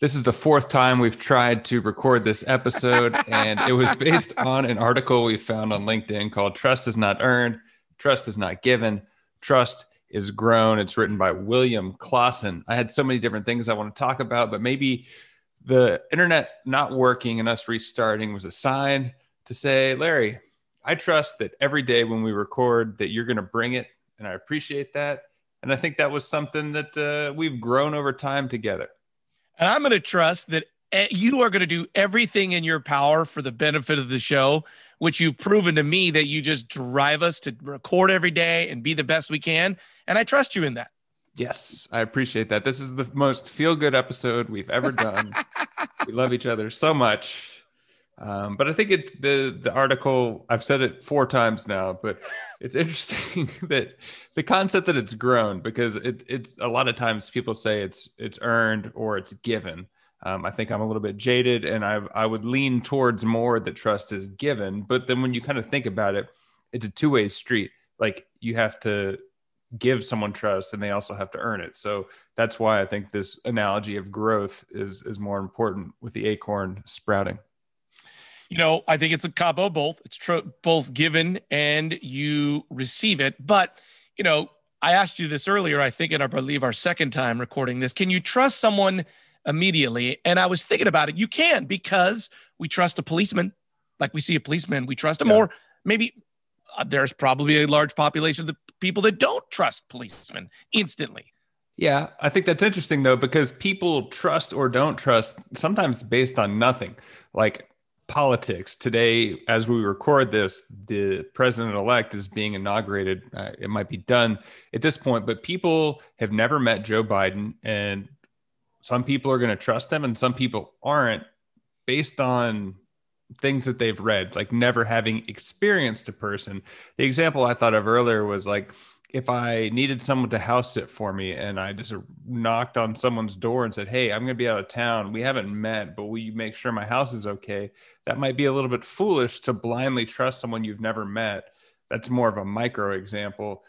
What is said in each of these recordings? This is the fourth time we've tried to record this episode, and it was based on an article we found on LinkedIn called Trust Is Not Earned, Trust Is Not Given, Trust Is Grown. It's written by William Klaassen. I had so many different things I want to talk about, but maybe the internet not working and us restarting was a sign to say, Larry, I trust that every day when we record that you're going to bring it, and I appreciate that. And I think that was something that we've grown over time together. And I'm going to trust that you are going to do everything in your power for the benefit of the show, which you've proven to me that you just drive us to record every day and be the best we can. And I trust you in that. Yes, I appreciate that. This is the most feel-good episode we've ever done. We love each other so much. But I think it's the article, I've said it four times now, but it's interesting that the concept that it's grown, because it's a lot of times people say it's earned or it's given. I think I'm a little bit jaded and I would lean towards more that trust is given. But then when you kind of think about it, it's a two-way street. Like you have to give someone trust and they also have to earn it. So that's why I think this analogy of growth is more important with the acorn sprouting. You know, I think it's a combo of both. It's both given and you receive it. But, you know, I asked you this earlier, I think, and I believe our second time recording this. Can you trust someone immediately? And I was thinking about it. You can, because we trust a policeman. Like we see a policeman, we trust him. Yeah. Or maybe there's probably a large population of people that don't trust policemen instantly. Yeah, I think that's interesting, though, because people trust or don't trust sometimes based on nothing. Like politics. Today, as we record this, the president-elect is being inaugurated. It might be done at this point, but people have never met Joe Biden, and some people are going to trust him and some people aren't based on things that they've read, like never having experienced a person. The example I thought of earlier was like, if I needed someone to house sit for me and I just knocked on someone's door and said, hey, I'm going to be out of town. We haven't met, but will you make sure my house is okay? That might be a little bit foolish to blindly trust someone you've never met. That's more of a micro example.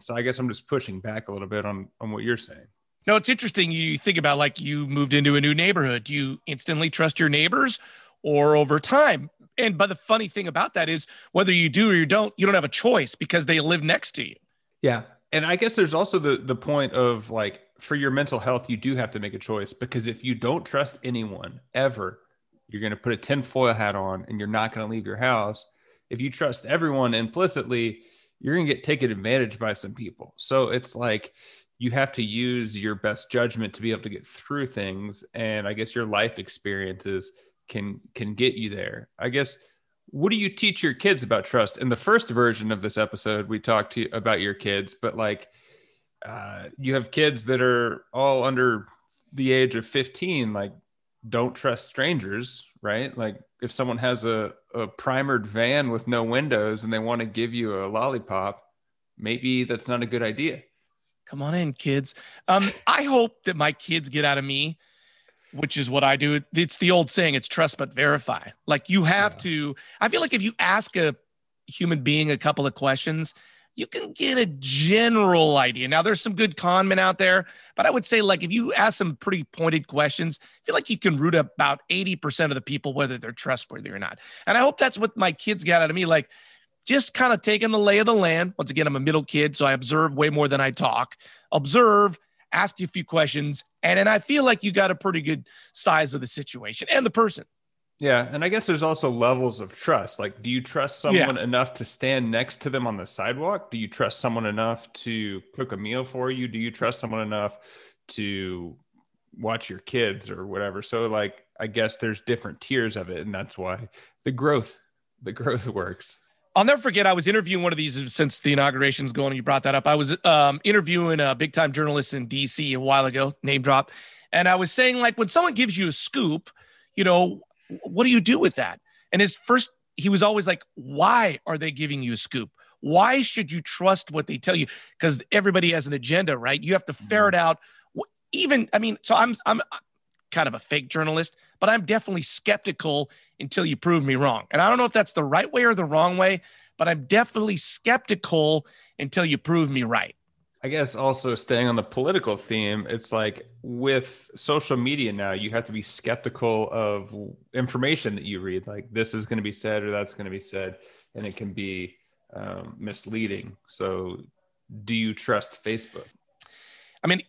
So I guess I'm just pushing back a little bit on what you're saying. No, it's interesting. You think about like you moved into a new neighborhood. Do you instantly trust your neighbors or over time? And but the funny thing about that is whether you do or you don't have a choice because they live next to you. Yeah. And I guess there's also the point of like, for your mental health, you do have to make a choice, because if you don't trust anyone ever, you're going to put a tinfoil hat on and you're not going to leave your house. If you trust everyone implicitly, you're going to get taken advantage by some people. So it's like, you have to use your best judgment to be able to get through things. And I guess your life experiences can get you there. I guess, what do you teach your kids about trust? In the first version of this episode, we talked to you about your kids, but like you have kids that are all under the age of 15, like don't trust strangers, right? Like if someone has a primered van with no windows and they want to give you a lollipop, maybe that's not a good idea. Come on in, kids. I hope that my kids get out of me, which is what I do. It's the old saying, it's trust but verify. Like you have to, I feel like if you ask a human being a couple of questions, you can get a general idea. Now there's some good con men out there, but I would say like, if you ask some pretty pointed questions, I feel like you can root up about 80% of the people, whether they're trustworthy or not. And I hope that's what my kids got out of me. Like just kind of taking the lay of the land. Once again, I'm a middle kid, so I observe way more than I talk. Observe, ask you a few questions, and then I feel like you got a pretty good size of the situation and the person. Yeah, and I guess there's also levels of trust. Like, do you trust someone enough to stand next to them on the sidewalk? Do you trust someone enough to cook a meal for you? Do you trust someone enough to watch your kids or whatever? So, like, I guess there's different tiers of it, and that's why the growth works. I'll never forget, I was interviewing one of these since the inauguration's going, and you brought that up. I was interviewing a big-time journalist in D.C. a while ago, name drop, and I was saying, like, when someone gives you a scoop, you know, what do you do with that? And his first, he was always like, why are they giving you a scoop? Why should you trust what they tell you? Because everybody has an agenda, right? You have to ferret out even, I mean, so I'm kind of a fake journalist, but I'm definitely skeptical until you prove me wrong. And I don't know if that's the right way or the wrong way, but I'm definitely skeptical until you prove me right. I guess also staying on the political theme, it's like with social media now, you have to be skeptical of information that you read. Like this is going to be said or that's going to be said, and it can be misleading. So do you trust Facebook? I mean,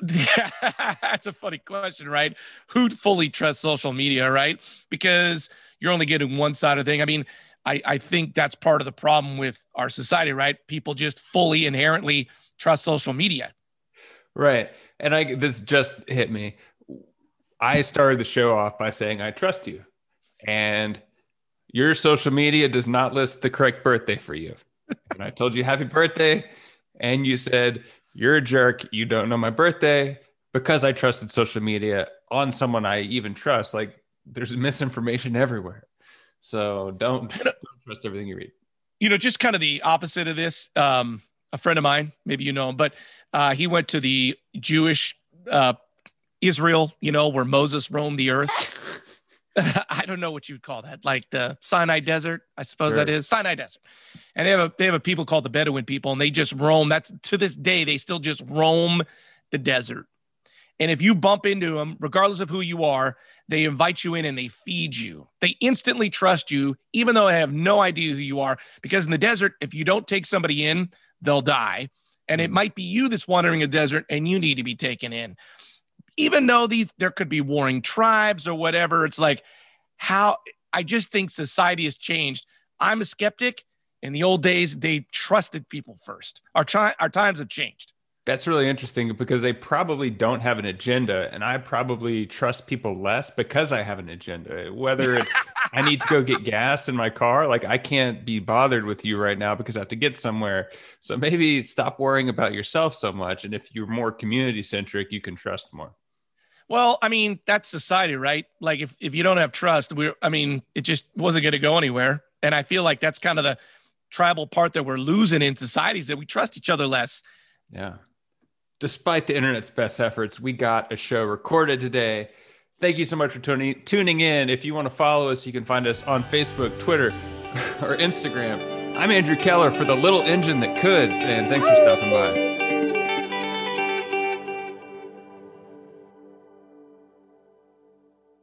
that's a funny question, right? Who fully trusts social media, right? Because you're only getting one side of the thing. I mean, I think that's part of the problem with our society, right? People just fully inherently trust social media. Right. And this just hit me. I started the show off by saying, I trust you. And your social media does not list the correct birthday for you. And I told you happy birthday. And you said, you're a jerk. You don't know my birthday because I trusted social media on someone I even trust. Like there's misinformation everywhere. So don't trust everything you read. You know, just kind of the opposite of this. A friend of mine, maybe you know him, but he went to the Jewish Israel, you know, where Moses roamed the earth. I don't know what you'd call that, like the Sinai Desert, I suppose. Sure. That is Sinai Desert. And they have a people called the Bedouin people, and they just roam. That's to this day, they still just roam the desert. And if you bump into them, regardless of who you are, they invite you in and they feed you. They instantly trust you, even though they have no idea who you are. Because in the desert, if you don't take somebody in, they'll die. And it might be you that's wandering a desert and you need to be taken in. Even though there could be warring tribes or whatever, it's like how I just think society has changed. I'm a skeptic. In the old days, they trusted people first. Our times have changed. That's really interesting because they probably don't have an agenda, and I probably trust people less because I have an agenda. Whether it's I need to go get gas in my car, like I can't be bothered with you right now because I have to get somewhere. So maybe stop worrying about yourself so much, and if you're more community-centric, you can trust more. Well, I mean, that's society, right? Like if you don't have trust, it just wasn't going to go anywhere. And I feel like that's kind of the tribal part that we're losing in societies, that we trust each other less. Yeah. Despite the internet's best efforts, we got a show recorded today. Thank you so much for tuning in. If you want to follow us, you can find us on Facebook, Twitter, or Instagram. I'm Andrew Keller for The Little Engine That Could, and thanks for stopping by.